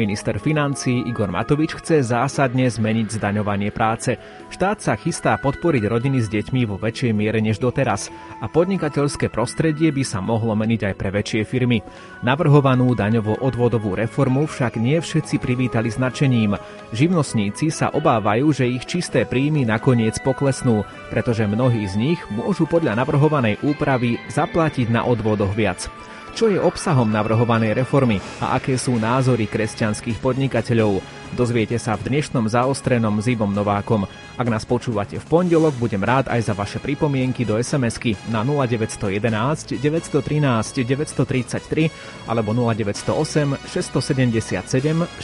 Minister financií Igor Matovič chce zásadne zmeniť zdaňovanie práce. Štát sa chystá podporiť rodiny s deťmi vo väčšej miere než doteraz a podnikateľské prostredie by sa mohlo meniť aj pre väčšie firmy. Navrhovanú daňovo-odvodovú reformu však nie všetci privítali značením. Živnostníci sa obávajú, že ich čisté príjmy nakoniec poklesnú, pretože mnohí z nich môžu podľa navrhovanej úpravy zaplatiť na odvodoch viac. Čo je obsahom navrhovanej reformy a aké sú názory kresťanských podnikateľov? Dozviete sa v dnešnom Zaostrenom s Ivom Novákom. Ak nás počúvate v pondelok, budem rád aj za vaše pripomienky do SMS-ky na 0911 913 933 alebo 0908 677 665.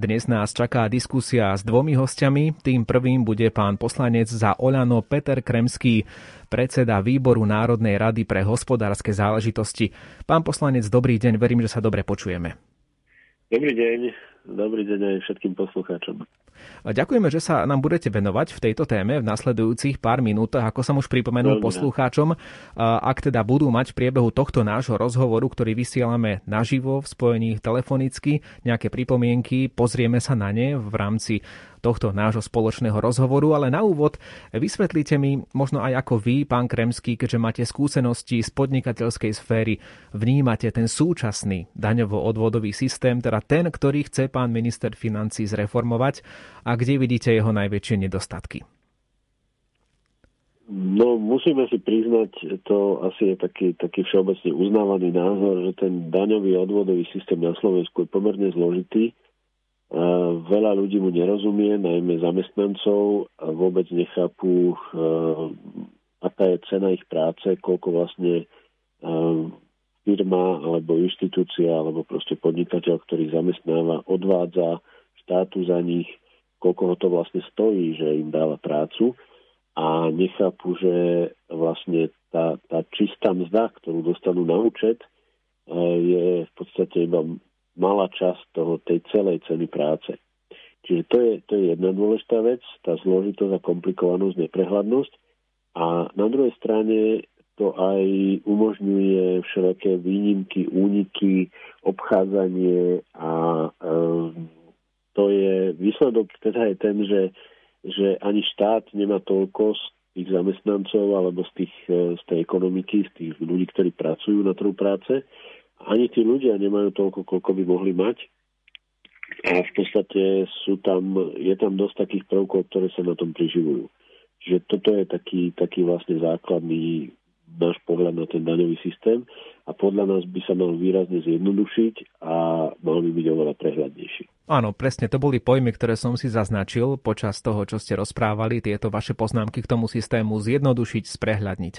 Dnes nás čaká diskusia s dvomi hostiami. Tým prvým bude pán poslanec za Oľano Peter Kremský, predseda výboru Národnej rady pre hospodárske záležitosti. Pán poslanec, dobrý deň, verím, že sa dobre počujeme. Dobrý deň aj všetkým poslucháčom. Ďakujeme, že sa nám budete venovať v tejto téme v nasledujúcich pár minútach, ako som už pripomenul poslucháčom. Ak teda budú mať v priebehu tohto nášho rozhovoru, ktorý vysielame naživo v spojení telefonicky, nejaké pripomienky, pozrieme sa na ne v rámci tohto nášho spoločného rozhovoru. Ale na úvod vysvetlite mi, možno aj ako vy, pán Kremský, keďže máte skúsenosti z podnikateľskej sféry, vnímate ten súčasný daňovo-odvodový systém, teda ten, ktorý chce pán minister financií zreformovať, a kde vidíte jeho najväčšie nedostatky? No, musíme si priznať, to asi je taký všeobecne uznávaný názor, že ten daňový odvodový systém na Slovensku je pomerne zložitý. Veľa ľudí mu nerozumie, najmä zamestnancov, a vôbec nechápu, aká je cena ich práce, koľko vlastne firma alebo inštitúcia alebo proste podnikateľ, ktorý zamestnáva, odvádza štátu za nich, koľko ho to vlastne stojí, že im dáva prácu, a nechápu, že vlastne tá čistá mzda, ktorú dostanú na účet, je v podstate iba malá časť tej celej ceny práce. Čiže to je jedna dôležitá vec, tá zložitosť a komplikovanosť, neprehľadnosť, a na druhej strane to aj umožňuje všelijaké výnimky, úniky, obchádzanie, a to je výsledok, teda je ten, že ani štát nemá toľko z tých zamestnancov alebo z tej ekonomiky, z tých ľudí, ktorí pracujú na trhu práce. Ani tí ľudia nemajú toľko, koľko by mohli mať. A v podstate je tam dosť takých prvkov, ktoré sa na tom priživujú. Čiže toto je taký vlastne základný náš pohľad na ten daňový systém, a podľa nás by sa mal výrazne zjednodušiť a mal by byť oveľa prehľadnejší. Áno, presne, to boli pojmy, ktoré som si zaznačil počas toho, čo ste rozprávali, tieto vaše poznámky k tomu systému zjednodušiť, sprehľadniť.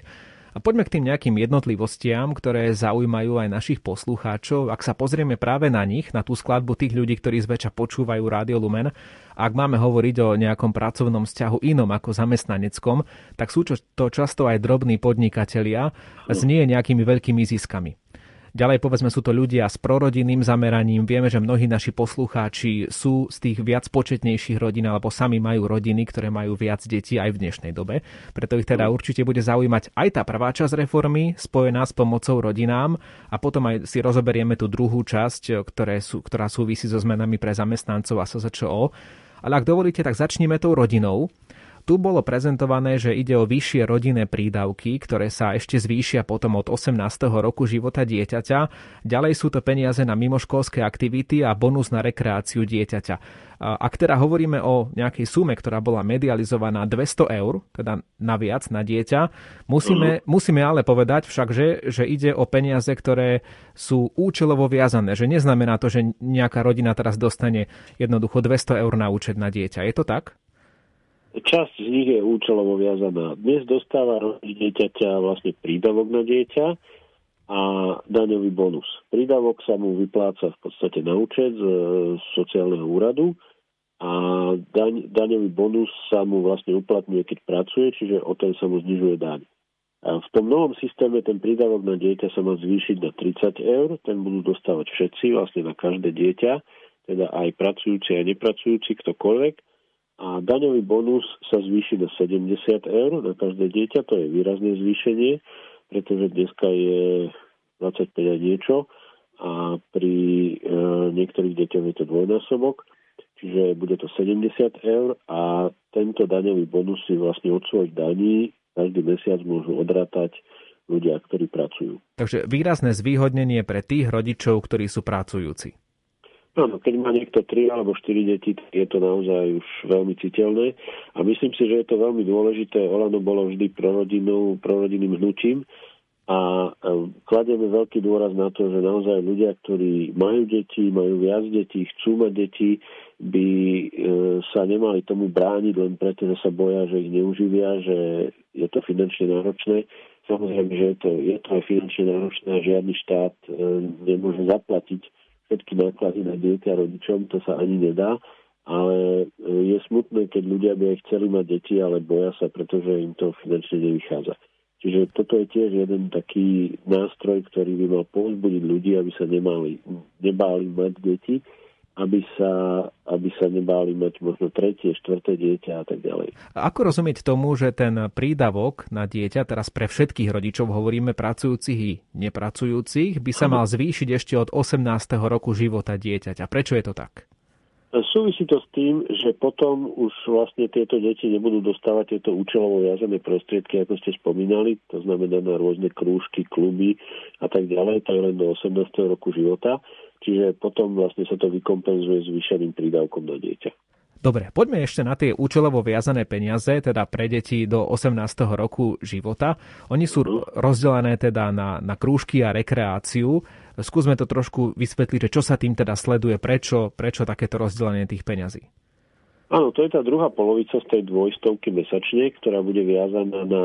A poďme k tým nejakým jednotlivostiam, ktoré zaujímajú aj našich poslucháčov. Ak sa pozrieme práve na nich, na tú skladbu tých ľudí, ktorí zväčša počúvajú Rádio Lumen, ak máme hovoriť o nejakom pracovnom vzťahu inom ako zamestnaneckom, tak sú to často aj drobní podnikatelia s nie nejakými veľkými ziskami. Ďalej, povedzme, sú to ľudia s prorodinným zameraním. Vieme, že mnohí naši poslucháči sú z tých viac početnejších rodín alebo sami majú rodiny, ktoré majú viac detí aj v dnešnej dobe. Preto ich teda určite bude zaujímať aj tá prvá časť reformy spojená s pomocou rodinám, a potom aj si rozoberieme tú druhú časť, ktorá súvisí so zmenami pre zamestnancov a SZČO. Ale ak dovolíte, tak začneme tou rodinou. Tu bolo prezentované, že ide o vyššie rodinné prídavky, ktoré sa ešte zvýšia potom od 18. roku života dieťaťa. Ďalej sú to peniaze na mimoškolské aktivity a bonus na rekreáciu dieťaťa. Ak teda hovoríme o nejakej sume, ktorá bola medializovaná 200 €, teda naviac na dieťa, musíme ale povedať však, že ide o peniaze, ktoré sú účelovo viazané, že neznamená to, že nejaká rodina teraz dostane jednoducho 200 € na účet na dieťa. Je to tak? Časť z nich je účelovo viazaná. Dnes dostáva rodič dieťaťa vlastne prídavok na dieťa a daňový bonus. Prídavok sa mu vypláca v podstate na účet z sociálneho úradu a daňový bonus sa mu vlastne uplatňuje, keď pracuje, čiže o ten sa mu znižuje daň. A v tom novom systéme ten prídavok na dieťa sa má zvýšiť na 30 €, ten budú dostávať všetci, vlastne na každé dieťa, teda aj pracujúci, aj nepracujúci, ktokoľvek. A daňový bonus sa zvýši na 70 eur na každé dieťa, to je výrazné zvýšenie, pretože dneska je 25 a niečo a pri niektorých deťoch je to dvojnásobok, čiže bude to 70 eur a tento daňový bonus si vlastne od svojich daní každý mesiac môžu odrátať ľudia, ktorí pracujú. Takže výrazné zvýhodnenie pre tých rodičov, ktorí sú pracujúci. Áno, keď má niekto 3 alebo 4 deti, je to naozaj už veľmi citeľné a myslím si, že je to veľmi dôležité. Oľano bolo vždy prorodinným hnutím a kladieme veľký dôraz na to, že naozaj ľudia, ktorí majú deti, majú viac detí, chcú mať deti, by sa nemali tomu brániť len preto, že sa boja, že ich neuživia, že je to finančne náročné. Samozrejme, že je to finančne náročné a žiadny štát nemôže zaplatiť všetky náklady na dieťa rodičom, to sa ani nedá, ale je smutné, keď ľudia by aj chceli mať deti, ale boja sa, pretože im to finančne nevychádza. Čiže toto je tiež jeden taký nástroj, ktorý by mal povzbudiť ľudí, aby sa nebáli mať deti, aby sa nebáli mať možno tretie, štvrté dieťa a tak ďalej. A ako rozumieť tomu, že ten prídavok na dieťa, teraz pre všetkých rodičov hovoríme, pracujúcich i nepracujúcich, by sa mal zvýšiť ešte od 18. roku života dieťaťa? Prečo je to tak? Súvisí to s tým, že potom už vlastne tieto deti nebudú dostávať tieto účelovo viazané prostriedky, ako ste spomínali, to znamená na rôzne krúžky, kluby a tak ďalej, to je len do 18. roku života. Čiže potom vlastne sa to vykompenzuje zvýšeným prídavkom na dieťa. Dobre, poďme ešte na tie účelovo viazané peniaze, teda pre deti do 18. roku života. Oni sú rozdelené teda na krúžky a rekreáciu. Skúsme to trošku vysvetliť, čo sa tým teda sleduje, prečo takéto rozdelenie tých peňazí. Áno, to je tá druhá polovica z tej 200 mesačne, ktorá bude viazaná na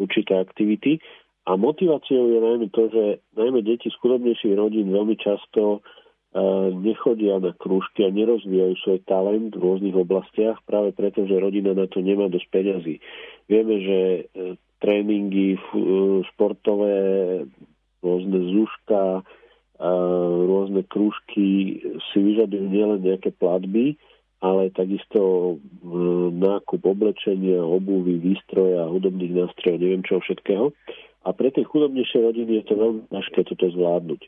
určité aktivity. A motiváciou je najmä to, že najmä deti z chudobnejších rodín veľmi často nechodia na krúžky a nerozvíjajú svoj talent v rôznych oblastiach, práve preto, že rodina na to nemá dosť peňazí. Vieme, že tréningy športové, rôzne zúška, rôzne krúžky si vyžadujú nielen nejaké platby, ale takisto nákup oblečenia, obuvy, výstroja, hudobných nástrojov, neviem čo všetkého. A pre tie chudobnejšie rodiny je to veľmi ťažké toto zvládnuť.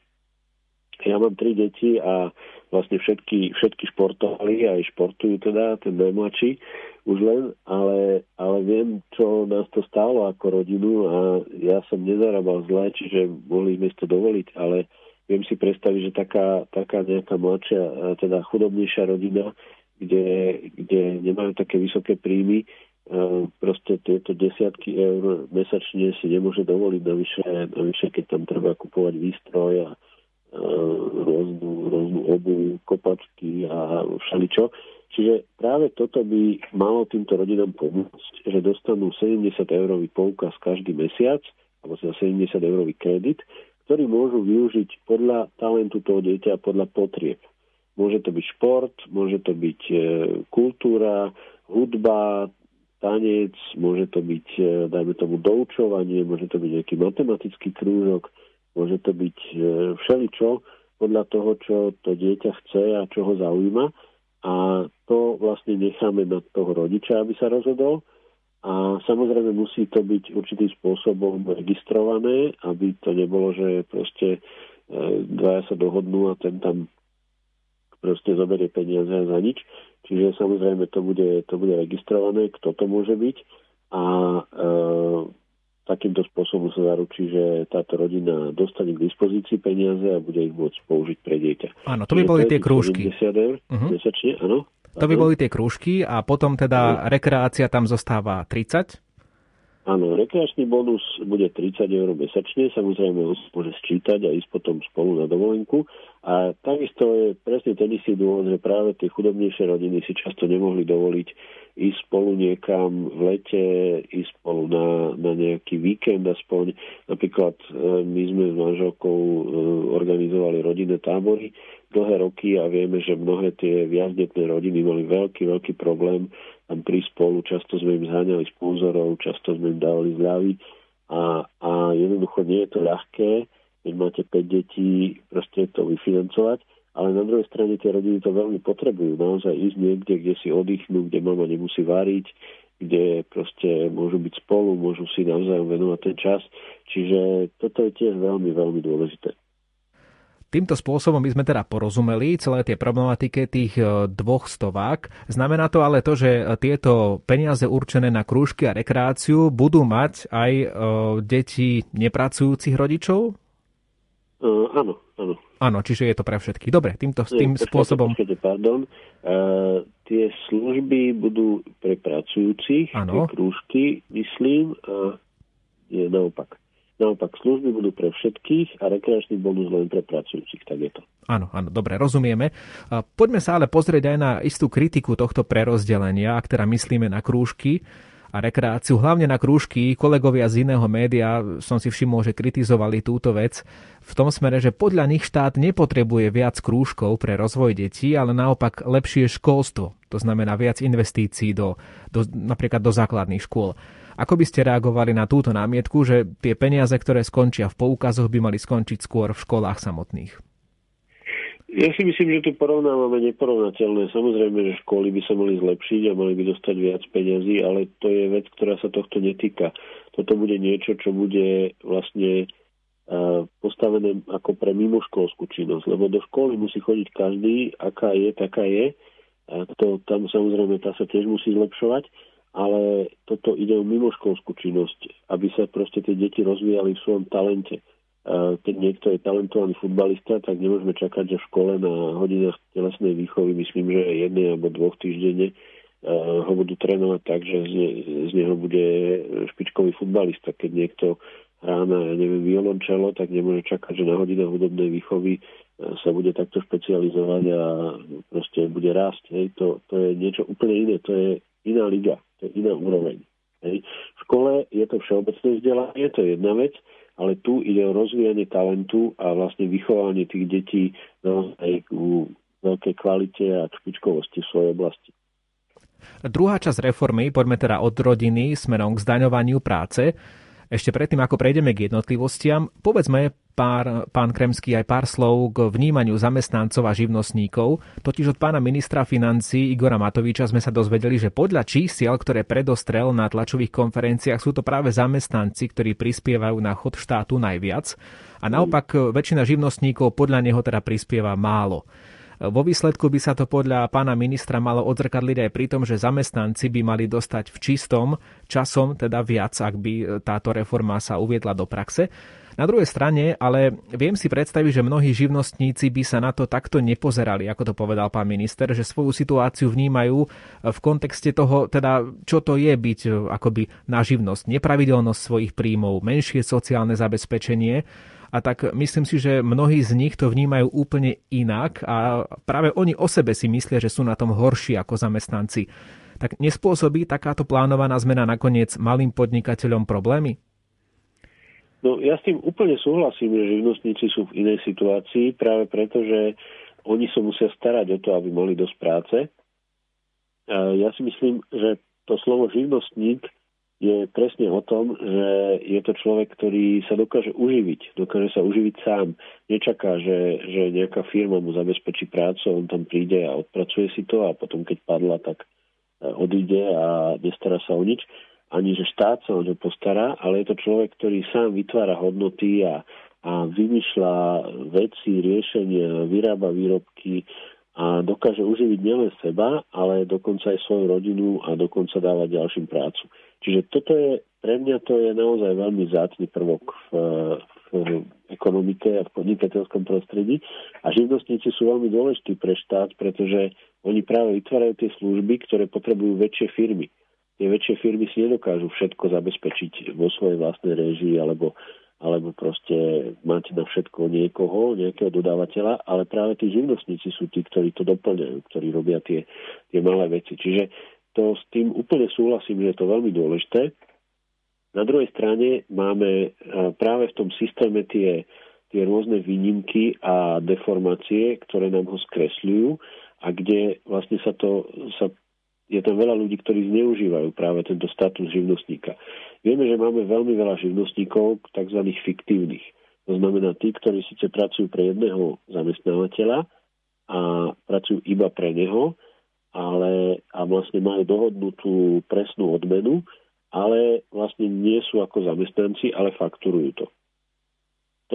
Ja mám 3 deti a vlastne všetky športovali, aj športujú teda, ten najmladší už len, ale viem, čo nás to stálo ako rodinu a ja som nezarábal zle, čiže mohli sme si to dovoliť, ale viem si predstaviť, že taká nejaká mladšia, teda chudobnejšia rodina, kde nemajú také vysoké príjmy, proste tieto desiatky eur mesačne si nemôže dovoliť navyše keď tam treba kupovať výstroj a rôznu obuv, kopačky a všeličo. Čiže práve toto by malo týmto rodinám pomôcť, že dostanú 70-eurový poukaz každý mesiac, alebo 70-eurový kredit, ktorý môžu využiť podľa talentu toho dieťa, podľa potrieb. Môže to byť šport, môže to byť kultúra, hudba, tanec, môže to byť, dajme tomu, doučovanie, môže to byť nejaký matematický krúžok, môže to byť všeličo podľa toho, čo to dieťa chce a čo ho zaujíma. A to vlastne necháme na toho rodiča, aby sa rozhodol. A samozrejme musí to byť určitým spôsobom registrované, aby to nebolo, že proste dvaja sa dohodnú a ten tam proste zoberie peniaze za nič. Čiže samozrejme to bude registrované, kto to môže byť a takýmto spôsobom sa zaručí, že táto rodina dostane k dispozícii peniaze a bude ich môcť použiť pre dieťa. Áno, to by boli tie krúžky. 70 eur mesačne, áno. To by boli tie krúžky a potom teda rekreácia tam zostáva 30? Áno, rekreačný bonus bude 30 eur mesačne, samozrejme ho môže sčítať a ísť potom spolu na dovolenku. A takisto je presne ten istý dôvod, že práve tie chudobnejšie rodiny si často nemohli dovoliť ísť spolu niekam v lete, ísť spolu na nejaký víkend aspoň. Napríklad my sme s manželkou organizovali rodinné tábory dlhé roky a vieme, že mnohé tie viazdetné rodiny mali veľký, veľký problém tam pri spolu, často sme im zháňali sponzorov, často sme im dávali zľavy a jednoducho nie je to ľahké, keď máte 5 detí, proste to vyfinancovať Ale na druhej strane tie rodiny to veľmi potrebujú. Naozaj ísť niekde, kde si oddychnú, kde mama nemusí variť, kde proste môžu byť spolu, môžu si navzájom venovať ten čas. Čiže toto je tiež veľmi, veľmi dôležité. Týmto spôsobom by sme teda porozumeli celé tie problematike tých 200. Znamená to ale to, že tieto peniaze určené na krúžky a rekreáciu budú mať aj deti nepracujúcich rodičov? Áno. Áno, čiže je to pre všetkých. Dobre, spôsobom... tie služby budú pre pracujúcich, tie krúžky, myslím, je naopak. Naopak, služby budú pre všetkých a rekreačný bonus len pre pracujúcich, tak je to. Áno, dobre, rozumieme. Poďme sa ale pozrieť aj na istú kritiku tohto prerozdelenia, ak teda myslíme na krúžky a rekreáciu, hlavne na krúžky. Kolegovia z iného média, som si všimol, že kritizovali túto vec v tom smere, že podľa nich štát nepotrebuje viac krúžkov pre rozvoj detí, ale naopak lepšie školstvo. To znamená viac investícií napríklad do základných škôl. Ako by ste reagovali na túto námietku, že tie peniaze, ktoré skončia v poukazoch, by mali skončiť skôr v školách samotných? Ja si myslím, že tu porovnávame neporovnateľné. Samozrejme, že školy by sa mali zlepšiť a mali by dostať viac peňazí, ale to je vec, ktorá sa tohto netýka. Toto bude niečo, čo bude vlastne postavené ako pre mimoškolskú činnosť, lebo do školy musí chodiť každý, aká je, taká je. A to, tam samozrejme tá sa tiež musí zlepšovať. Ale toto ide o mimoškolskú činnosť, aby sa proste tie deti rozvíjali v svojom talente. Keď niekto je talentovaný futbalista, tak nemôžeme čakať, že v škole na hodinách telesnej výchovy, myslím, že 1 alebo 2 týždenne ho budú trénovať tak, že z neho bude špičkový futbalista. Keď niekto hrá na, violončelo, tak nemôže čakať, že na hodinách hudobnej výchovy sa bude takto špecializovať a proste bude rásť. To je niečo úplne iné, to je iná liga. To je iná úroveň. V škole je to všeobecné vzdelanie, to je jedna vec, ale tu ide o rozvíjanie talentu a vlastne vychovanie tých detí naozaj ku veľkej kvalite a špičkovosti v svojej oblasti. Druhá časť reformy, poďme teda od rodiny smerom k zdaňovaniu práce. Ešte predtým, ako prejdeme k jednotlivostiam, povedzme, pán Kremský, aj pár slov k vnímaniu zamestnancov a živnostníkov. Totiž od pána ministra financií Igora Matoviča sme sa dozvedeli, že podľa čísiel, ktoré predostrel na tlačových konferenciách, sú to práve zamestnanci, ktorí prispievajú na chod štátu najviac. A naopak väčšina živnostníkov podľa neho teda prispieva málo. Vo výsledku by sa to podľa pána ministra malo odzrkadliť aj pri tom, že zamestnanci by mali dostať v čistom časom teda viac, ak by táto reforma sa uviedla do praxe. Na druhej strane, ale viem si predstaviť, že mnohí živnostníci by sa na to takto nepozerali, ako to povedal pán minister, že svoju situáciu vnímajú v kontexte toho, teda čo to je byť akoby na živnosť, nepravidelnosť svojich príjmov, menšie sociálne zabezpečenie. A tak myslím si, že mnohí z nich to vnímajú úplne inak a práve oni o sebe si myslia, že sú na tom horší ako zamestnanci. Tak nespôsobí takáto plánovaná zmena nakoniec malým podnikateľom problémy? No ja s tým úplne súhlasím, že živnostníci sú v inej situácii práve preto, že oni sa musia starať o to, aby mali dosť práce. Ja si myslím, že to slovo živnostník je presne o tom, že je to človek, ktorý sa dokáže uživiť. Dokáže sa uživiť sám. Nečaká, že nejaká firma mu zabezpečí prácu, on tam príde a odpracuje si to a potom, keď padla, tak odíde a nestará sa o nič. Ani, že štát sa o to postará, ale je to človek, ktorý sám vytvára hodnoty a vymýšľa veci, riešenia, vyrába výrobky a dokáže uživiť nielen seba, ale dokonca aj svoju rodinu a dokonca dávať ďalším prácu. Čiže toto je, pre mňa to je naozaj veľmi vzácny prvok v ekonomike a v podnikateľskom prostredí. A živnostníci sú veľmi dôležití pre štát, pretože oni práve vytvárajú tie služby, ktoré potrebujú väčšie firmy. Tie väčšie firmy si nedokážu všetko zabezpečiť vo svojej vlastnej réžii alebo proste mať na všetko niekoho, nejakého dodávateľa, ale práve tí živnostníci sú tí, ktorí to doplňajú, ktorí robia tie malé veci. Čiže to s tým úplne súhlasím, že je to veľmi dôležité. Na druhej strane máme práve v tom systéme tie rôzne výnimky a deformácie, ktoré nám ho skresľujú a kde vlastne je tam veľa ľudí, ktorí zneužívajú práve tento status živnostníka. Vieme, že máme veľmi veľa živnostníkov, tzv. Fiktívnych. To znamená tí, ktorí síce pracujú pre jedného zamestnávateľa, a pracujú iba pre neho, ale a vlastne majú dohodnutú presnú odmenu, ale vlastne nie sú ako zamestnanci, ale fakturujú to.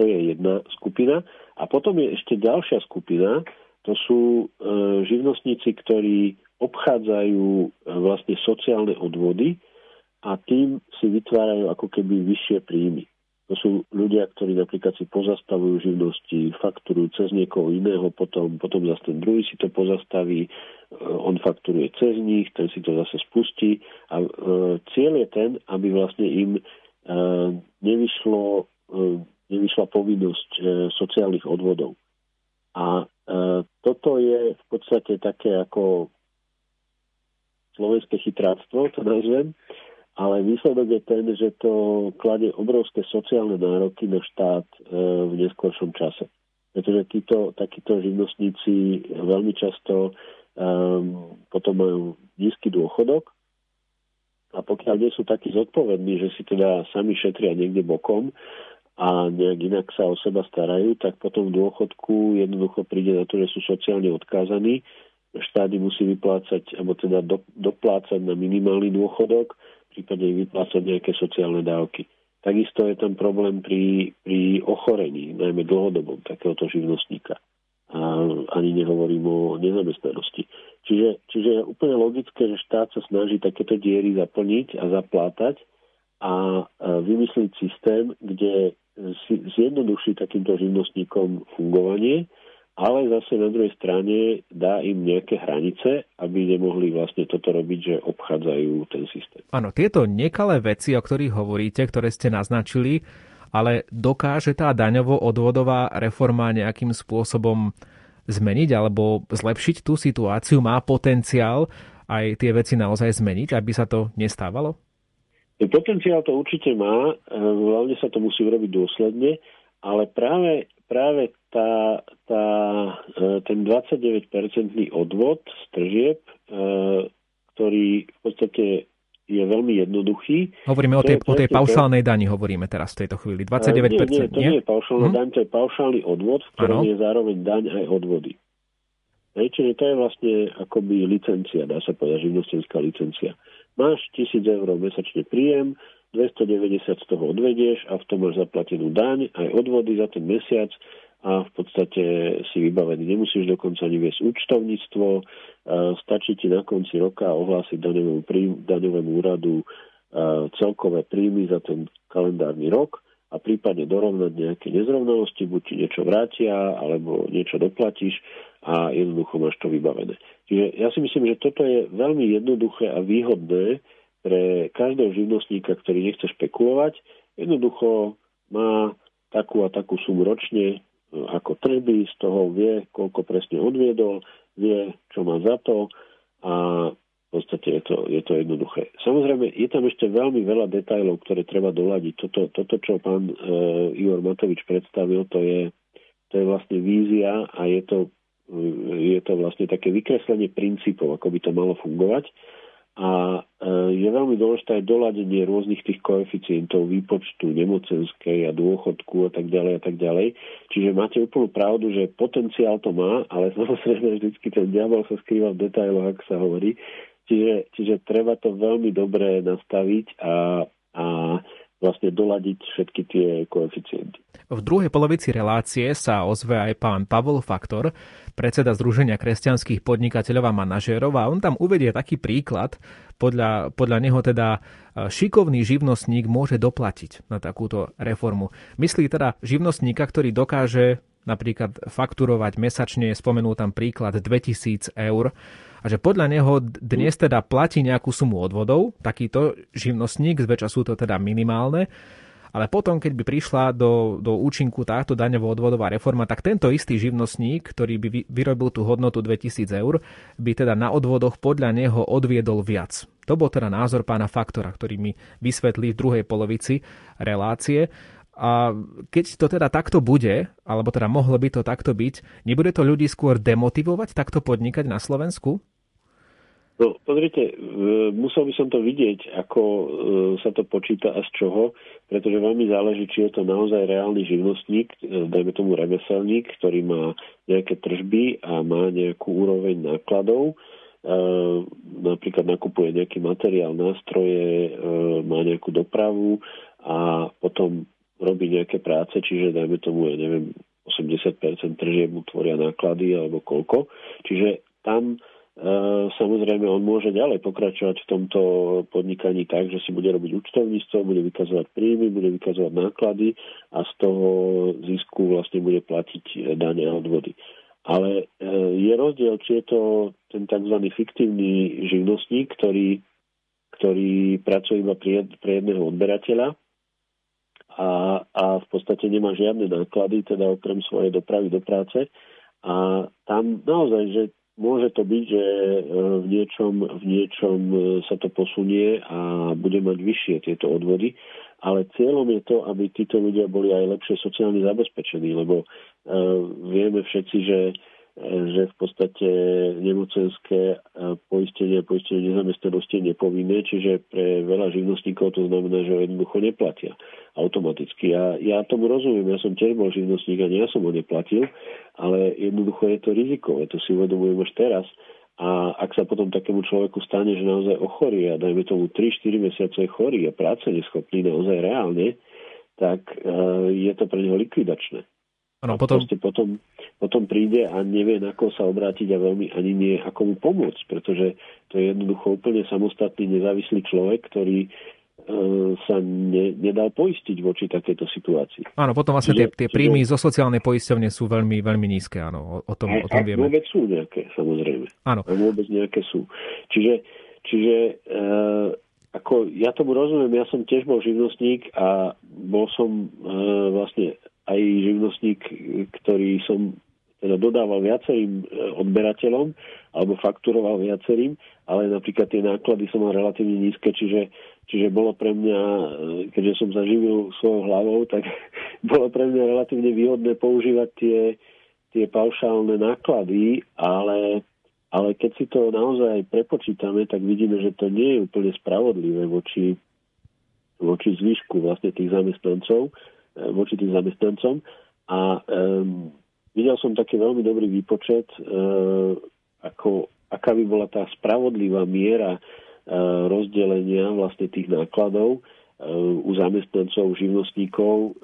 To je jedna skupina. A potom je ešte ďalšia skupina, to sú živnostníci, ktorí obchádzajú vlastne sociálne odvody a tým si vytvárajú ako keby vyššie príjmy. To sú ľudia, ktorí napríklad si pozastavujú živnosti, fakturujú cez niekoho iného, potom zase ten druhý si to pozastaví, on fakturuje cez nich, ten si to zase spustí. A cieľ je ten, aby vlastne im nevyšla povinnosť sociálnych odvodov. A toto je v podstate také ako slovenské chytráctvo, to nazvem, ale výsledok je ten, že to kladie obrovské sociálne nároky na štát v neskoršom čase. Pretože takíto živnostníci veľmi často potom majú nízky dôchodok a pokiaľ nie sú takí zodpovední, že si teda sami šetria niekde bokom a nejak inak sa o seba starajú, tak potom v dôchodku jednoducho príde na to, že sú sociálne odkázaní. Štát musí vyplácať, alebo teda doplácať na minimálny dôchodok, prípadne vyplácať nejaké sociálne dávky. Takisto je tam problém pri ochorení, najmä dlhodobom takéhoto živnostníka. A ani nehovorím o nezamestnanosti. Čiže je úplne logické, že štát sa snaží takéto diery zaplniť a zaplátať a vymyslieť systém, kde zjednoduší takýmto živnostníkom fungovanie, ale zase na druhej strane dá im nejaké hranice, aby nemohli vlastne toto robiť, že obchádzajú ten systém. Áno, tieto nekalé veci, o ktorých hovoríte, ktoré ste naznačili, ale dokáže tá daňovo-odvodová reforma nejakým spôsobom zmeniť alebo zlepšiť tú situáciu? Má potenciál aj tie veci naozaj zmeniť, aby sa to nestávalo? Potenciál to určite má, hlavne sa to musí urobiť dôsledne, ale práve ten 29% odvod z tržieb, ktorý v podstate je veľmi jednoduchý. Hovoríme o tej paušálnej dani, hovoríme teraz v tejto chvíli. 29%, nie? To nie je paušálna daň, to je paušálny odvod, v ktorom je zároveň daň aj odvody. Čiže to je vlastne akoby licencia, dá sa povedať, živnostenská licencia. Máš 1 000 eur mesačne príjem, 290 z toho odvedieš a v tom máš zaplatenú daň, aj odvody za ten mesiac a v podstate si vybavený. Nemusíš dokonca ani viesť účtovníctvo, stačí ti na konci roka ohlásiť daňovému úradu celkové príjmy za ten kalendárny rok a prípadne dorovnať nejaké nezrovnalosti, buď ti niečo vrátia, alebo niečo doplatíš a jednoducho máš to vybavené. Čiže ja si myslím, že toto je veľmi jednoduché a výhodné pre každého živnostníka, ktorý nechce špekulovať. Jednoducho má takú a takú sumu ročne ako treby, z toho vie, koľko presne odviedol, vie, čo má za to a v podstate je to jednoduché. Samozrejme, je tam ešte veľmi veľa detailov, ktoré treba doľadiť. Toto čo pán Igor Matovič predstavil, to je vlastne vízia a je to vlastne také vykreslenie princípov, ako by to malo fungovať. A je veľmi dôležité aj doladenie rôznych tých koeficientov výpočtu nemocenskej a dôchodku a tak ďalej. Čiže máte úplnú pravdu, že potenciál to má, ale samozrejme vždycky ten diabol sa skrýva v detailoch, ako sa hovorí. Čiže treba to veľmi dobre nastaviť a vlastne doladiť všetky tie koeficienty. V druhej polovici relácie sa ozve aj pán Pavol Faktor, predseda Združenia kresťanských podnikateľov a manažérov, a on tam uvedie taký príklad. Podľa neho teda šikovný živnostník môže doplatiť na takúto reformu. Myslí teda živnostníka, ktorý dokáže napríklad fakturovať mesačne, spomenul tam príklad 2000 eur, a že podľa neho dnes teda platí nejakú sumu odvodov, takýto živnostník, zväčša sú to teda minimálne, ale potom, keď by prišla do účinku táto daňovo-odvodová reforma, tak tento istý živnostník, ktorý by vyrobil tú hodnotu 2000 eur, by teda na odvodoch podľa neho odviedol viac. To bol teda názor pána Faktora, ktorý mi vysvetlí v druhej polovici relácie. A keď to teda takto bude, alebo teda mohlo by to takto byť, nebude to ľudí skôr demotivovať takto podnikať na Slovensku? No, pozrite, musel by som to vidieť, ako sa to počíta a z čoho, pretože veľmi záleží, či je to naozaj reálny živnostník, dajme tomu remeselník, ktorý má nejaké tržby a má nejakú úroveň nákladov, napríklad nakupuje nejaký materiál, nástroje, má nejakú dopravu a potom robí nejaké práce, čiže dajme tomu, ja neviem, 80% tržieb mu tvoria náklady alebo koľko, čiže tam samozrejme on môže ďalej pokračovať v tomto podnikaní tak, že si bude robiť účtovníctvo, bude vykazovať príjmy, bude vykazovať náklady a z toho zisku vlastne bude platiť dane a odvody. Ale je rozdiel, či je to ten tzv. Fiktívny živnostník, ktorý pracuje iba pre jedného odberateľa a v podstate nemá žiadne náklady, teda okrem svojej dopravy do práce. A tam naozaj, že môže to byť, že v niečom sa to posunie a bude mať vyššie tieto odvody, ale cieľom je to, aby títo ľudia boli aj lepšie sociálne zabezpečení, lebo vieme všetci, že v podstate nemocenské poistenie nezamestnanosti je nepovinné, čiže pre veľa živnostníkov to znamená, že jednoducho neplatia automaticky. Ja tomu rozumiem, ja som tiež bol živnostník a ja som ho neplatil, ale jednoducho je to rizikové, to si uvedomujem už teraz. A ak sa potom takému človeku stane, že naozaj ochorie a dajme tomu 3-4 mesiace chorý a práce neschopný naozaj reálne, tak je to pre neho likvidačné. No, potom príde a nevie, na koho sa obrátiť a veľmi ani nie, ako mu pomôcť, pretože to je jednoducho úplne samostatný, nezávislý človek, ktorý sa nedal poistiť voči takejto situácii. Áno, potom vlastne tie príjmy zo sociálnej poisťovne sú veľmi, veľmi nízke, áno, o tom vieme. Vôbec sú nejaké, samozrejme. Áno. A vôbec nejaké sú. Čiže ako ja tomu rozumiem, ja som tiež bol živnostník a bol som vlastne aj živnostník, ktorý som teda dodával viacerým odberateľom alebo fakturoval viacerým, ale napríklad tie náklady som mal relatívne nízke, čiže bolo pre mňa, keďže som zaživil svojou hlavou, tak bolo pre mňa relatívne výhodné používať tie paušálne náklady, ale keď si to naozaj prepočítame, tak vidíme, že to nie je úplne spravodlivé voči zvyšku vlastne tým zamestnancom. A videl som taký veľmi dobrý výpočet, ako aká by bola tá spravodlivá miera rozdelenia vlastne tých nákladov u zamestnancov, živnostníkov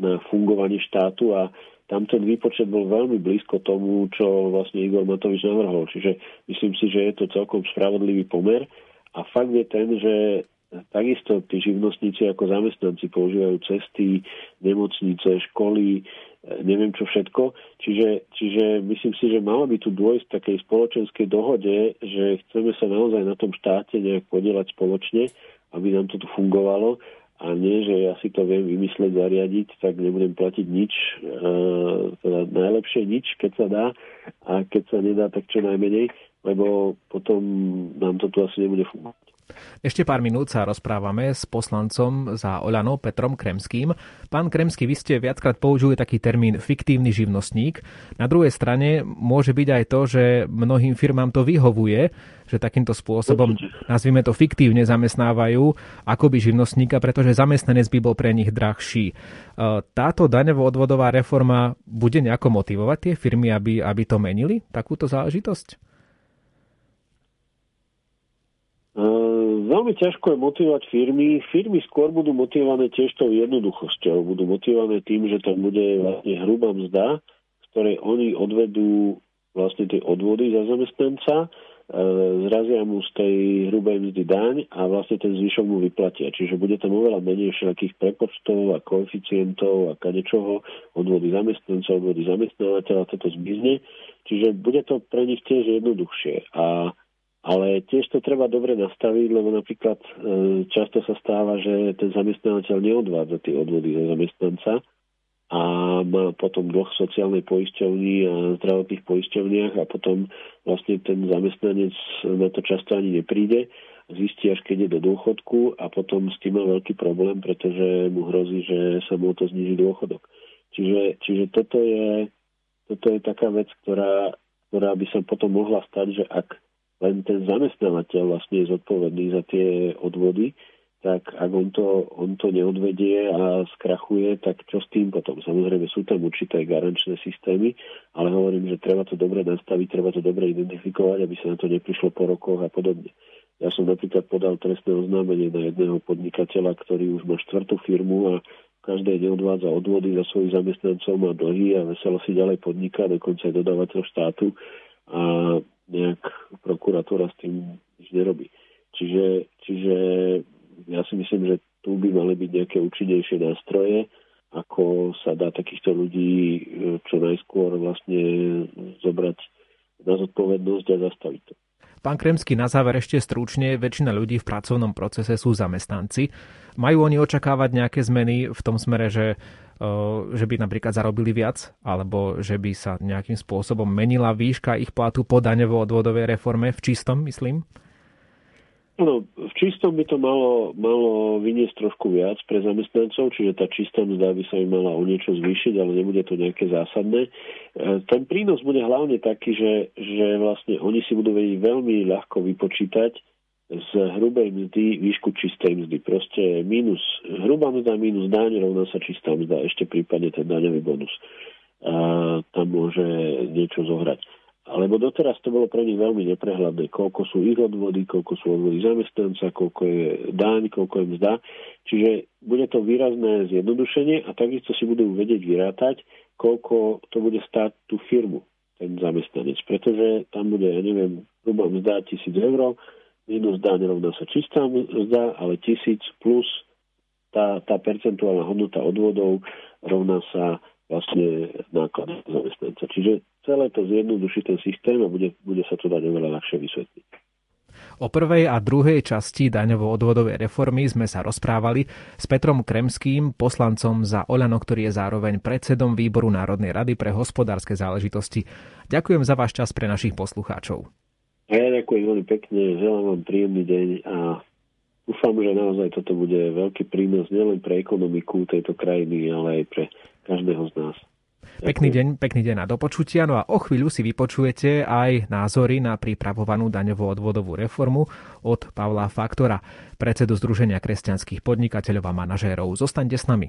na fungovanie štátu a tam ten výpočet bol veľmi blízko tomu, čo vlastne Igor Matovič navrhol. Čiže myslím si, že je to celkom spravodlivý pomer a fakt je ten, že takisto tí živnostníci ako zamestnanci používajú cesty, nemocnice, školy, neviem čo všetko. Čiže myslím si, že malo by tu dôjsť takej spoločenskej dohode, že chceme sa naozaj na tom štáte nejak podieľať spoločne, aby nám to tu fungovalo a nie, že ja si to viem vymyslieť, zariadiť, tak nebudem platiť nič, teda najlepšie nič, keď sa dá a keď sa nedá, tak čo najmenej, lebo potom nám to tu asi nebude fungovať. Ešte pár minút sa rozprávame s poslancom za Oľano Petrom Kremským. Pán Kremský, vy ste viackrát použili taký termín fiktívny živnostník. Na druhej strane môže byť aj to, že mnohým firmám to vyhovuje, že takýmto spôsobom, nazvime to fiktívne, zamestnávajú akoby živnostníka, pretože zamestnanec by bol pre nich drahší. Táto daňovo-odvodová reforma bude nejako motivovať tie firmy, aby to menili, takúto záležitosť? Veľmi ťažko je motivovať firmy. Firmy skôr budú motivované tiež tou jednoduchosťou. Budú motivované tým, že tam bude vlastne hrubá mzda, z ktorej oni odvedú vlastne tie odvody za zamestnanca, zrazia mu z tej hrubej mzdy daň a vlastne ten zvyšok mu vyplatia. Čiže bude tam oveľa menej všelakých prepočtov a koeficientov a kadečoho, odvody zamestnanca, odvody zamestnávateľa, toto zmizne. Čiže bude to pre nich tiež jednoduchšie. Ale tiež to treba dobre nastaviť, lebo napríklad často sa stáva, že ten zamestnávateľ neodvádza tie odvody za zamestnanca a má potom dlh sociálnej poisťovni a zdravotných poisťovniach a potom vlastne ten zamestnanec na to často ani nepríde, zistí až keď je do dôchodku a potom s tým má veľký problém, pretože mu hrozí, že sa mu to zníži dôchodok. Čiže toto je taká vec, ktorá by sa potom mohla stať, že ak len ten zamestnávateľ vlastne je zodpovedný za tie odvody, tak ak on to neodvedie a skrachuje, tak čo s tým potom? Samozrejme sú tam určité garančné systémy, ale hovorím, že treba to dobre nastaviť, treba to dobre identifikovať, aby sa na to neprišlo po rokoch a podobne. Ja som napríklad podal trestné oznámenie na jedného podnikateľa, ktorý už má 4. firmu a každé neodvádza odvody za svojich zamestnancov, má dlhy a veselo si ďalej podniká, dokonca aj dodávateľ štátu a nejak prokuratúra s tým nič nerobí. Čiže ja si myslím, že tu by mali byť nejaké účinnejšie nástroje, ako sa dá takýchto ľudí čo najskôr vlastne zobrať na zodpovednosť a zastaviť to. Pán Kremský, na záver ešte stručne, väčšina ľudí v pracovnom procese sú zamestnanci. Majú oni očakávať nejaké zmeny v tom smere, že by napríklad zarobili viac, alebo že by sa nejakým spôsobom menila výška ich platu po daňovo-odvodovej reforme v čistom, myslím? No, v čistom by to malo vyniesť trošku viac pre zamestnancov, čiže tá čistá mzda by sa im mala o niečo zvýšiť, ale nebude to nejaké zásadné. Ten prínos bude hlavne taký, že vlastne oni si budú vedieť veľmi ľahko vypočítať z hrubej mzdy výšku čistej mzdy. Proste minus hrubá mzda, minus daň, rovná sa čistá mzda, ešte prípadne ten daňový bonus. Tam môže niečo zohrať. Alebo doteraz to bolo pre nich veľmi neprehľadné, koľko sú ich odvody, koľko sú odvody zamestnanca, koľko je daň, koľko je mzda. Čiže bude to výrazné zjednodušenie a takisto si budú vedieť vyrátať, koľko to bude stáť tú firmu, ten zamestnanec. Pretože tam bude, ja neviem, hrubá mzda 1,000 eur, minus daň rovná sa čistá mzda, ale 1,000 plus tá percentuálna hodnota odvodov rovná sa vlastne náklad zamestnanca. Čiže celé to zjednoduší ten systém a bude sa to dať oveľa ľahšie vysvetliť. O prvej a druhej časti daňovo-odvodovej reformy sme sa rozprávali s Petrom Kremským, poslancom za Oľano, ktorý je zároveň predsedom výboru Národnej rady pre hospodárske záležitosti. Ďakujem za váš čas pre našich poslucháčov. A ja ďakujem veľmi pekne, želám vám príjemný deň a dúfam, že naozaj toto bude veľký prínos nielen pre ekonomiku tejto krajiny, ale aj pre každého z nás. Pekný deň a do počutia. No a o chvíľu si vypočujete aj názory na pripravovanú daňovo-odvodovú reformu od Pavla Faktora, predsedu Združenia kresťanských podnikateľov a manažérov. Zostaňte s nami.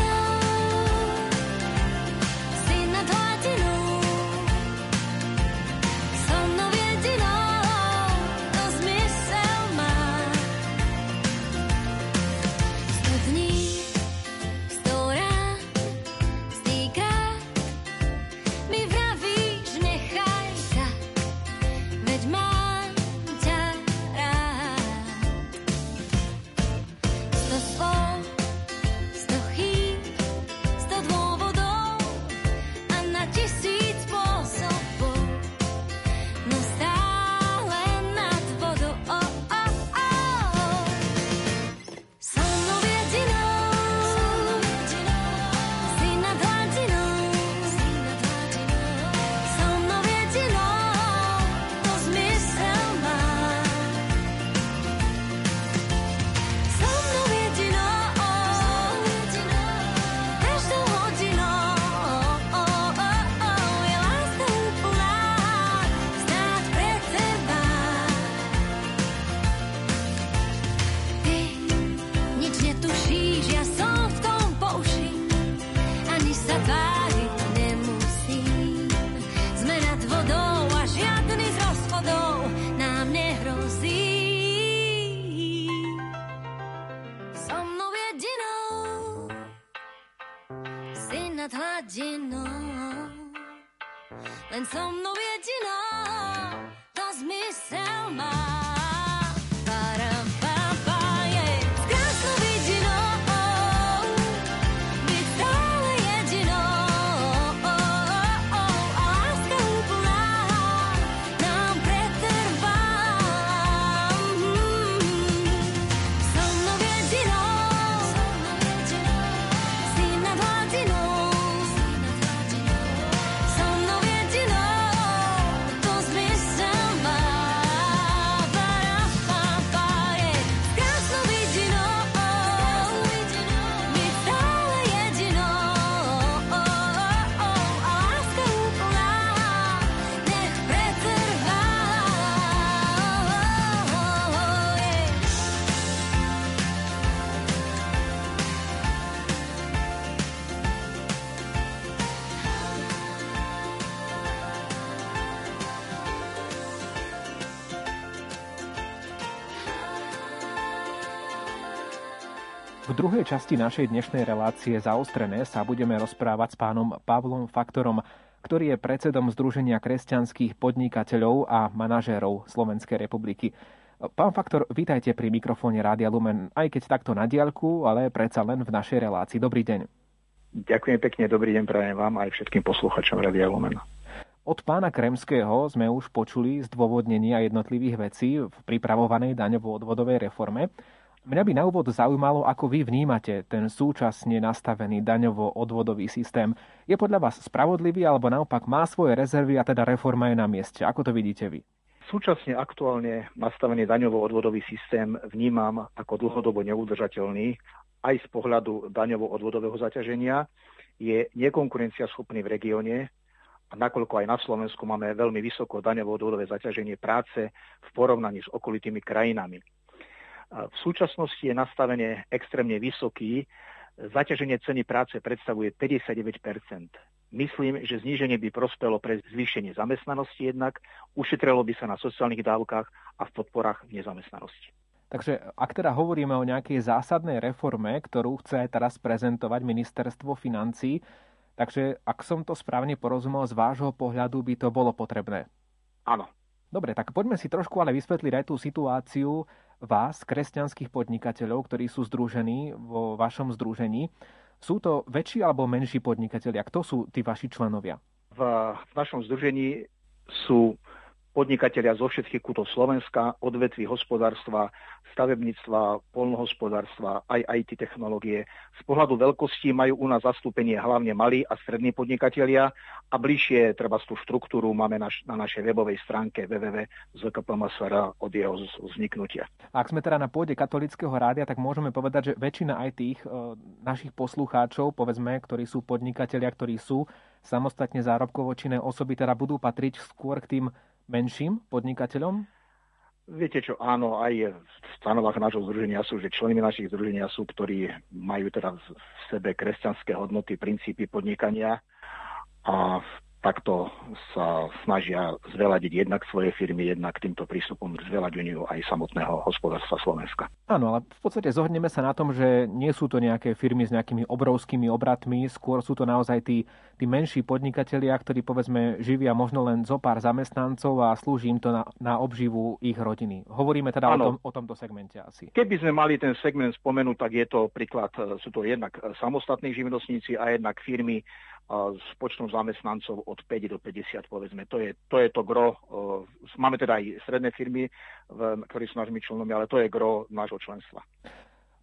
si nad hladinou, so mnou jedinou to zmysel má. 100 dní, 100 rán, stýkrát mi vravíš, nechaj tak, veď mám ťa rád. 100 slov, 1000 spôsobov, no stále nad vodou, So mnou jedinou, si nad hladinou, so mnou jedinou to zmysel má. So mnou jedinou, každou hodinou nad hladinou, len so mnou jedinou to zmysel má. Skrátka jedinou byť stále jedinou. V druhej časti našej dnešnej relácie Zaostrené sa budeme rozprávať s pánom Pavlom Faktorom, ktorý je predsedom Združenia kresťanských podnikateľov a manažérov Slovenskej republiky. Pán Faktor, vítajte pri mikrofóne Rádia Lumen, aj keď takto na diaľku, ale predsa len v našej relácii. Dobrý deň. Ďakujem pekne, dobrý deň prajem vám aj všetkým posluchačom Rádia Lumen. Od pána Kremského sme už počuli zdôvodnenia jednotlivých vecí v pripravovanej daňovo-odvodovej reforme. Mňa by na úvod zaujímalo, ako vy vnímate ten súčasne nastavený daňovo-odvodový systém. Je podľa vás spravodlivý, alebo naopak má svoje rezervy a teda reforma je na mieste? Ako to vidíte vy? Súčasne aktuálne nastavený daňovo-odvodový systém vnímam ako dlhodobo neudržateľný aj z pohľadu daňovo-odvodového zaťaženia. Je nekonkurenciaschopný v regióne, a nakoľko aj na Slovensku máme veľmi vysoko daňovo-odvodové zaťaženie práce v porovnaní s okolitými krajinami. V súčasnosti je nastavenie extrémne vysoký. Zaťaženie ceny práce predstavuje 59%. Myslím, že zníženie by prospelo pre zvýšenie zamestnanosti jednak, ušetrelo by sa na sociálnych dávkach a v podporách nezamestnanosti. Takže ak teda hovoríme o nejakej zásadnej reforme, ktorú chce teraz prezentovať ministerstvo financií, takže ak som to správne porozumel, z vášho pohľadu by to bolo potrebné. Áno. Dobre, tak poďme si trošku ale vysvetliť aj tú situáciu vás, kresťanských podnikateľov, ktorí sú združení vo vašom združení. Sú to väčší alebo menší podnikatelia? Kto sú tí vaši členovia? V našom združení sú podnikatelia zo všetkých kútov Slovenska, odvetví hospodárstva, stavebníctva, poľnohospodárstva, aj IT technológie. Z pohľadu veľkosti majú u nás zastúpenie hlavne malí a strední podnikatelia a bližšie treba tú štruktúru máme na našej webovej stránke www.zkpmsr od jeho vzniknutia. Ak sme teda na pôde Katolíckeho rádia, tak môžeme povedať, že väčšina aj tých našich poslucháčov, povedzme, ktorí sú podnikatelia, ktorí sú samostatne zárobkovo činné osoby, teda budú patriť skôr k tým menším podnikateľom? Viete čo, áno, aj v stanovách nášho združenia sú, že členmi našich združenia sú, ktorí majú teda v sebe kresťanské hodnoty, princípy podnikania a takto sa snažia zveladiť jednak svoje firmy, jednak týmto prístupom k zveladeniu aj samotného hospodárstva Slovenska. Áno, ale v podstate zhodneme sa na tom, že nie sú to nejaké firmy s nejakými obrovskými obratmi, skôr sú to naozaj tí menší podnikatelia, ktorí povedzme živia možno len zo pár zamestnancov a slúži im to na obživu ich rodiny. Hovoríme teda o tomto segmente asi. Keby sme mali ten segment spomenúť, tak je to príklad, sú to jednak samostatní živnostníci a jednak firmy s počtom zamestnancov od 5 do 50, povedzme. To je to gro. Máme teda aj stredné firmy, ktorí sú našimi členmi, ale to je gro nášho členstva.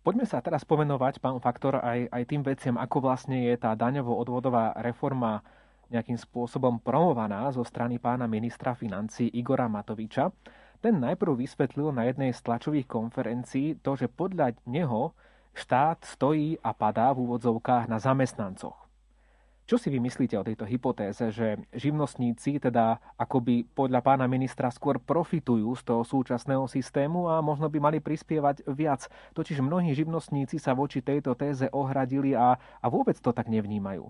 Poďme sa teraz pomenovať, pán Faktor, aj tým veciam, ako vlastne je tá daňovo-odvodová reforma nejakým spôsobom promovaná zo strany pána ministra financií Igora Matoviča. Ten najprv vysvetlil na jednej z tlačových konferencií to, že podľa neho štát stojí a padá v úvodzovkách na zamestnancoch. Čo si vy myslíte o tejto hypotéze, že živnostníci teda akoby podľa pána ministra skôr profitujú z toho súčasného systému a možno by mali prispievať viac? Totiž mnohí živnostníci sa voči tejto téze ohradili a vôbec to tak nevnímajú.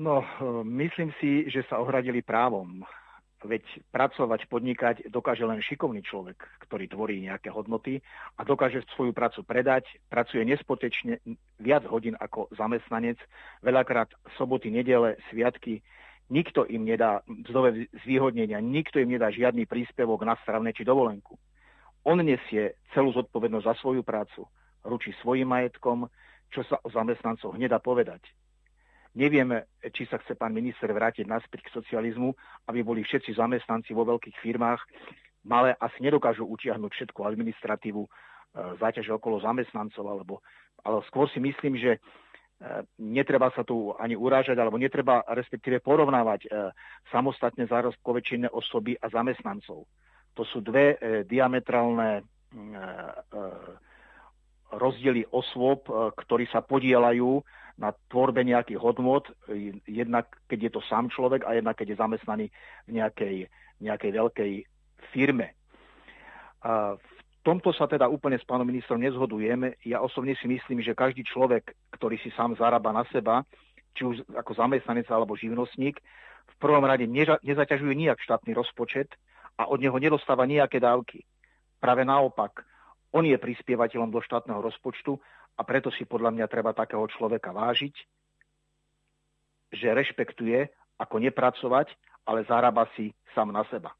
No, myslím si, že sa ohradili právom. Veď pracovať, podnikať dokáže len šikovný človek, ktorý tvorí nejaké hodnoty a dokáže svoju prácu predať, pracuje nespotečne viac hodín ako zamestnanec, veľakrát soboty, nedele, sviatky. Nikto im nedá mzdové zvýhodnenia, nikto im nedá žiadny príspevok na stravné či dovolenku. On nesie celú zodpovednosť za svoju prácu, ručí svojim majetkom, čo sa o zamestnancoch nedá povedať. Neviem, či sa chce pán minister vrátiť naspäť k socializmu, aby boli všetci zamestnanci vo veľkých firmách. Malé asi nedokážu utiahnuť všetku administratívu, záťaže okolo zamestnancov, ale skôr si myslím, že netreba sa tu ani urážať, alebo netreba respektíve porovnávať samostatne zárobkové činné osoby a zamestnancov. To sú dve diametrálne rozdiely osôb, ktorí sa podieľajú na tvorbe nejakých hodnôt, jednak keď je to sám človek a jednak keď je zamestnaný v nejakej veľkej firme. A v tomto sa teda úplne s pánom ministrom nezhodujeme. Ja osobne si myslím, že každý človek, ktorý si sám zarába na seba, či už ako zamestnanec alebo živnostník, v prvom rade nezaťažuje nijak štátny rozpočet a od neho nedostáva nejaké dávky. Práve naopak, on je prispievateľom do štátneho rozpočtu a preto si podľa mňa treba takého človeka vážiť, že rešpektuje, ako nepracovať, ale zarába si sám na seba.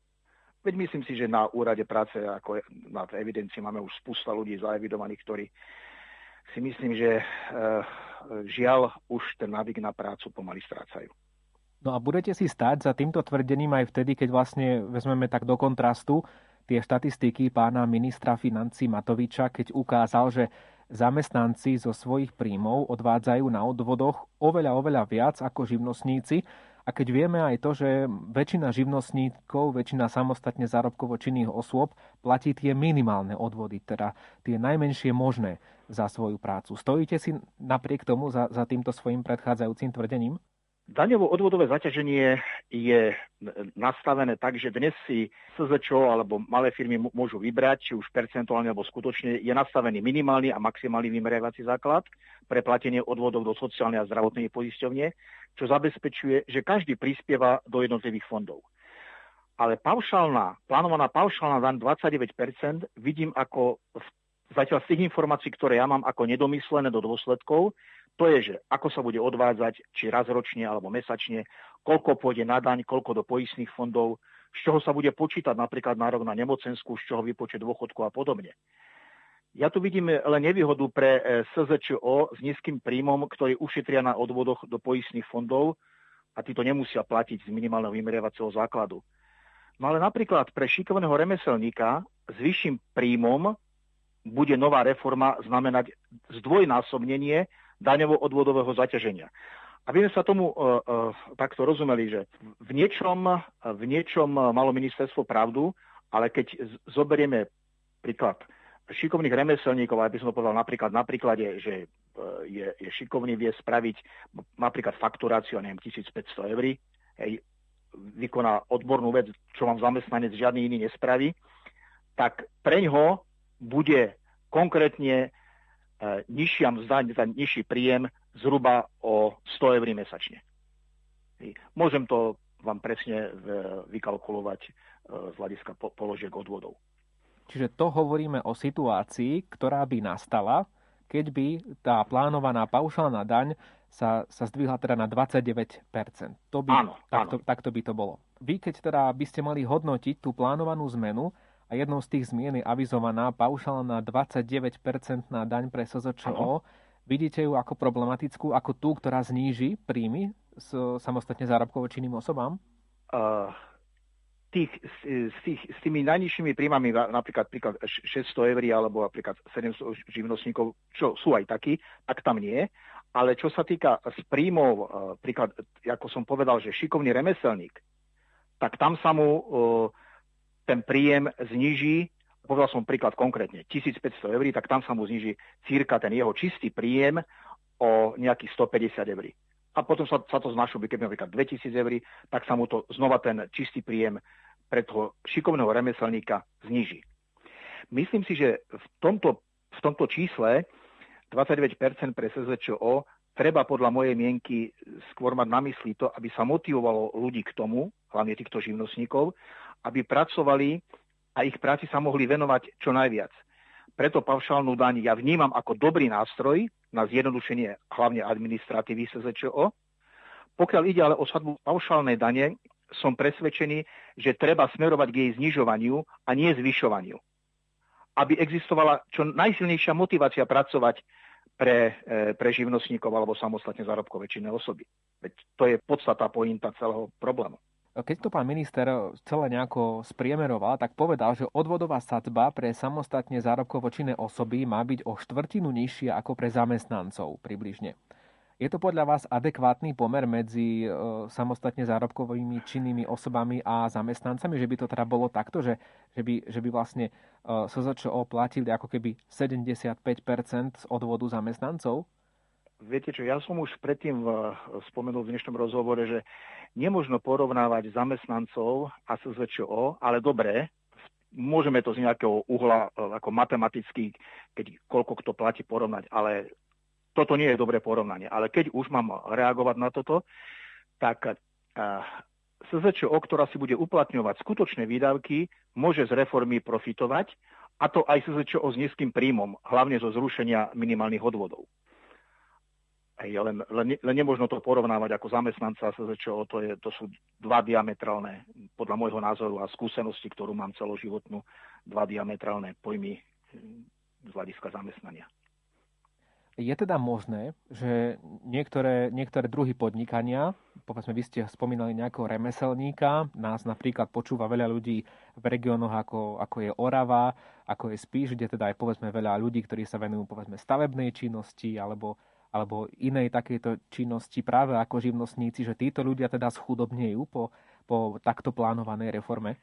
Veď myslím si, že na úrade práce, ako na tej evidencii, máme už spústa ľudí zaevidovaných, ktorí si myslím, že žiaľ už ten návyk na prácu pomaly strácajú. No a budete si stáť za týmto tvrdením aj vtedy, keď vlastne vezmeme tak do kontrastu tie štatistiky pána ministra financií Matoviča, keď ukázal, že zamestnanci zo svojich príjmov odvádzajú na odvodoch oveľa viac ako živnostníci. A keď vieme aj to, že väčšina živnostníkov, väčšina samostatne zárobkovo činných osôb platí tie minimálne odvody, teda tie najmenšie možné za svoju prácu. Stojíte si napriek tomu za týmto svojim predchádzajúcim tvrdením? Daňovo-odvodové zaťaženie je nastavené tak, že dnes si SZČO alebo malé firmy môžu vybrať, či už percentuálne alebo skutočne je nastavený minimálny a maximálny vymerievací základ pre platenie odvodov do sociálnej a zdravotnej poisťovne, čo zabezpečuje, že každý prispieva do jednotlivých fondov. Ale plánovaná paušálna daň 29% vidím ako zatiaľ z tých informácií, ktoré ja mám, ako nedomyslené do dôsledkov. To je, že ako sa bude odvádzať, či raz ročne alebo mesačne, koľko pôjde na daň, koľko do poistných fondov, z čoho sa bude počítať napríklad nárok na nemocenskú, z čoho výpočet dôchodku a podobne. Ja tu vidím len nevýhodu pre SZČO s nízkym príjmom, ktorý ušetria na odvodoch do poistných fondov a títo nemusia platiť z minimálneho vymeriavacieho základu. No ale napríklad pre šikovného remeselníka s vyšším príjmom bude nová reforma znamenať zdvojnásobnenie daňovo-odvodového zaťaženia. Aby sme sa tomu takto rozumeli, že v niečom malo ministerstvo pravdu, ale keď zoberieme príklad šikovných remeselníkov, aby som to povedal napríklad na príklade, že je šikovný, vie spraviť napríklad fakturáciu, neviem, 1500 eur, vykoná odbornú vec, čo vám zamestnanec žiadny iný nespraví, tak preňho bude konkrétne nižšia mzda, nižší príjem zhruba o 100 eur mesačne. Môžem to vám presne vykalkulovať z hľadiska položiek odvodov. Čiže to hovoríme o situácii, ktorá by nastala, keď by tá plánovaná paušálna daň sa zdvihla teda na 29%. To by, áno, takto, áno. Takto by to bolo. Vy, keď teda by ste mali hodnotiť tú plánovanú zmenu, a jednou z tých zmien je avizovaná paušálna 29-percentná daň pre SZČO. Vidíte ju ako problematickú, ako tú, ktorá zníži príjmy s samostatne zárobkovo činným osobám? S tými najnižšími príjmami, napríklad 600 eur alebo napríklad 700 živnostníkov, čo sú aj takí, tak tam nie. Ale čo sa týka z príjmov, príklad, ako som povedal, že šikovný remeselník, tak tam sa mu ten príjem zniží, povedal som príklad konkrétne, 1500 eur, tak tam sa mu zniží cirka ten jeho čistý príjem o nejakých 150 eur. A potom sa to znášuje, keď napríklad 2000 eur, tak sa mu to znova ten čistý príjem pre toho šikovného remeselníka zniží. Myslím si, že v tomto čísle 29% pre SZČO treba podľa mojej mienky skôr mať na mysli to, aby sa motivovalo ľudí k tomu, hlavne týchto živnostníkov, aby pracovali a ich práci sa mohli venovať čo najviac. Preto paušálnu daň ja vnímam ako dobrý nástroj na zjednodušenie hlavne administratívy SZČO. Pokiaľ ide ale o sadbu paušálnej dane, som presvedčený, že treba smerovať k jej znižovaniu a nie zvyšovaniu. Aby existovala čo najsilnejšia motivácia pracovať pre živnostníkov alebo samostatne zárobkové činné osoby. Veď to je podstata, pointa celého problému. Keď to pán minister celé nejako spriemeroval, tak povedal, že odvodová sadzba pre samostatne zárobkovo činné osoby má byť o štvrtinu nižšia ako pre zamestnancov približne. Je to podľa vás adekvátny pomer medzi samostatne zárobkovými činnými osobami a zamestnancami, že by to teda bolo takto, že by vlastne SZČO platili ako keby 75% z odvodu zamestnancov? Viete čo, ja som už predtým spomenul v dnešnom rozhovore, že nemožno porovnávať zamestnancov a SZČO, ale dobre, môžeme to z nejakého uhla ako matematicky, keď koľko kto platí porovnať, ale toto nie je dobré porovnanie. Ale keď už mám reagovať na toto, tak SZČO, ktorá si bude uplatňovať skutočné výdavky, môže z reformy profitovať a to aj SZČO s nízkym príjmom, hlavne zo zrušenia minimálnych odvodov. Len nemožno to porovnávať ako zamestnanca SZČO, to sú dva diametrálne, podľa môjho názoru a skúsenosti, ktorú mám celoživotnú, dva diametrálne pojmy z hľadiska zamestnania. Je teda možné, že niektoré druhy podnikania, povedzme, vy ste spomínali nejakého remeselníka, nás napríklad počúva veľa ľudí v regiónoch, ako je Orava, ako je Spíš, kde teda aj povedzme veľa ľudí, ktorí sa venujú povedzme stavebnej činnosti alebo inej takejto činnosti práve ako živnostníci, že títo ľudia teda schudobnejú po takto plánovanej reforme?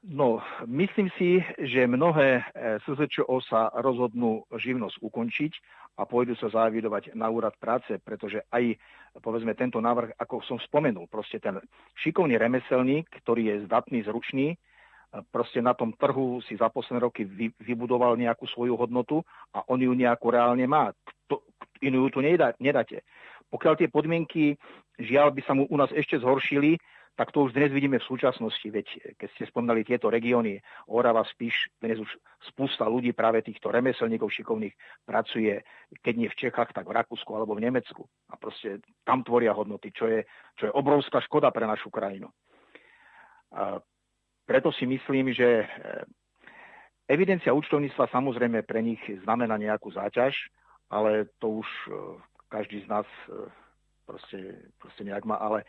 No, myslím si, že mnohé SZČO sa rozhodnú živnosť ukončiť a pôjdu sa závidovať na úrad práce, pretože aj, povedzme, tento návrh, ako som spomenul, proste ten šikovný remeselník, ktorý je zdatný, zručný, proste na tom trhu si za posledné roky vybudoval nejakú svoju hodnotu a on ju nejakú reálne má. Inú ju tu nedáte. Pokiaľ tie podmienky, žiaľ, by sa mu u nás ešte zhoršili, tak to už dnes vidíme v súčasnosti, veď keď ste spomínali tieto regióny, Orava, Spiš, dnes už spústa ľudí práve týchto remeselníkov šikovných pracuje, keď nie v Čechách, tak v Rakúsku alebo v Nemecku. A proste tam tvoria hodnoty, čo je obrovská škoda pre našu krajinu. A preto si myslím, že evidencia účtovníctva samozrejme pre nich znamená nejakú záťaž, ale to už každý z nás proste nejak má, ale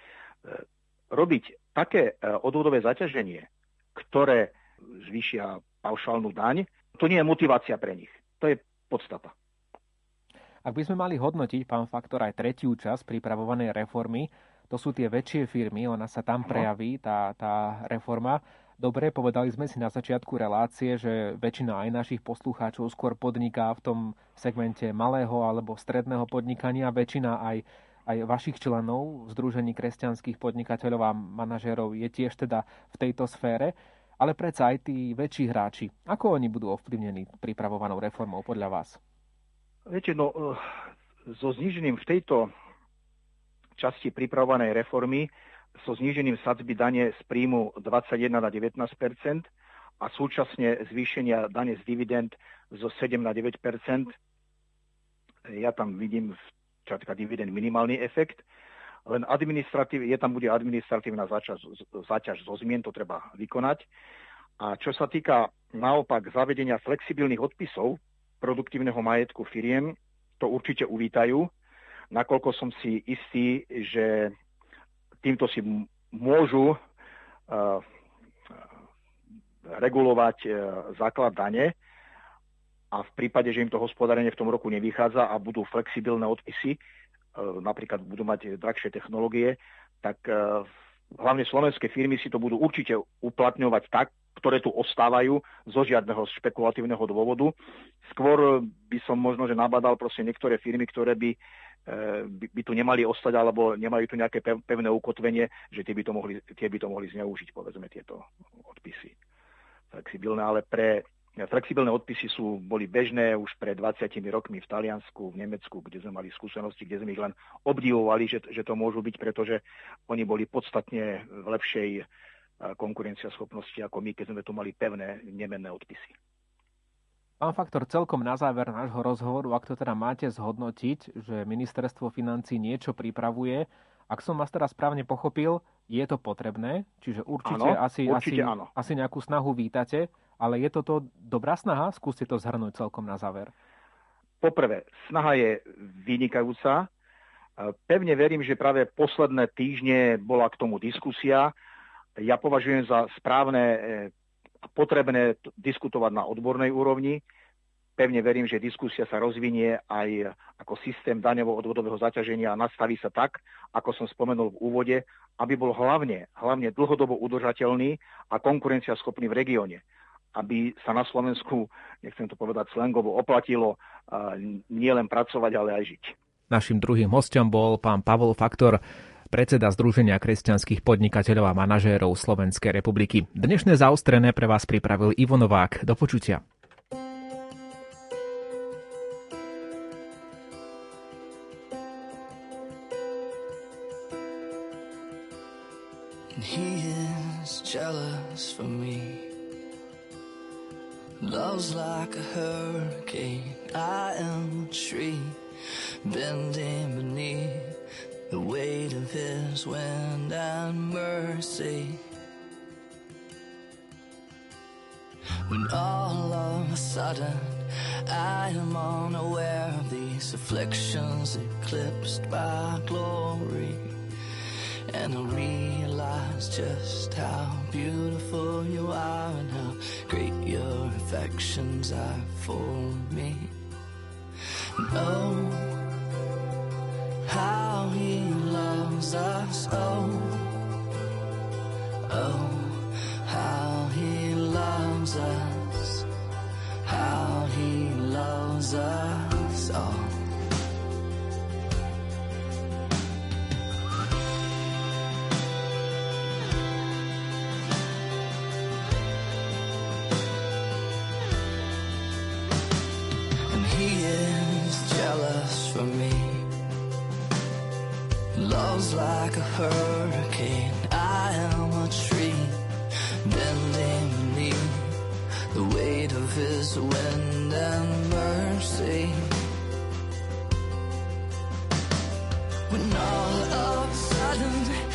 robiť také odvodové zaťaženie, ktoré zvýšia paušálnu daň, to nie je motivácia pre nich. To je podstata. Ak by sme mali hodnotiť, pán Faktor, aj tretiu časť pripravovanej reformy, to sú tie väčšie firmy, ona sa tam prejaví, tá reforma. Dobre, povedali sme si na začiatku relácie, že väčšina aj našich poslucháčov skôr podniká v tom segmente malého alebo stredného podnikania, väčšina aj vašich členov v Združení kresťanských podnikateľov a manažérov je tiež teda v tejto sfére, ale predsa aj tí väčší hráči. Ako oni budú ovplyvnení pripravovanou reformou podľa vás? Viete, no so znížením v tejto časti pripravovanej reformy, so znížením sadzby dane z príjmu 21 na 19% a súčasne zvýšenia dane z dividend zo 7 na 9%, ja tam vidím dividend minimálny efekt, len bude administratívna záťaž zo zmien, to treba vykonať. A čo sa týka naopak zavedenia flexibilných odpisov produktívneho majetku firiem, to určite uvítajú, nakoľko som si istý, že týmto si môžu regulovať základ dane, a v prípade, že im to hospodárenie v tom roku nevychádza a budú flexibilné odpisy, napríklad budú mať drahšie technológie, tak hlavne slovenské firmy si to budú určite uplatňovať tak, ktoré tu ostávajú zo žiadneho špekulatívneho dôvodu. Skôr by som možno, že nabadal proste niektoré firmy, ktoré by tu nemali ostať alebo nemajú tu nejaké pevné ukotvenie, že tie by to mohli zneužiť, povedzme, tieto odpisy flexibilné, ale flexibilné odpisy boli bežné už pred 20 rokmi v Taliansku, v Nemecku, kde sme mali skúsenosti, kde sme ich len obdivovali, že to môžu byť, pretože oni boli podstatne v lepšej konkurencieschopnosti ako my, keď sme tu mali pevné nemenné odpisy. Pán Faktor, celkom na záver nášho rozhovoru, ak to teda máte zhodnotiť, že ministerstvo financí niečo pripravuje, ak som vás teraz správne pochopil, je to potrebné, čiže určite asi nejakú snahu vítate, ale je toto dobrá snaha? Skúste to zhrnúť celkom na záver. Poprvé, snaha je vynikajúca. Pevne verím, že práve posledné týždne bola k tomu diskusia. Ja považujem za správne a potrebné diskutovať na odbornej úrovni. Pevne verím, že diskusia sa rozvinie aj ako systém daňovo-odvodového zaťaženia a nastaví sa tak, ako som spomenul v úvode, aby bol hlavne dlhodobo udržateľný a konkurenciaschopný v regióne, aby sa na Slovensku, nechcem to povedať slangovo, oplatilo nielen pracovať, ale aj žiť. Naším druhým hosťom bol pán Pavol Faktor, predseda Združenia kresťanských podnikateľov a manažérov Slovenskej republiky. Dnešné Zaostrené pre vás pripravil Ivo Novák. Do počutia. And he is jealous for me. Love's like a hurricane, I am a tree, bending beneath the weight of his wind and mercy. When all of a sudden I am unaware of these afflictions eclipsed by glory, and I realize just how beautiful you are and how great your affections are for me. And oh, how he loves us. Oh, oh, how he loves us. How he loves us all. For me, love's like a hurricane, I am a tree, bending beneath the weight of his wind and mercy. When all of a sudden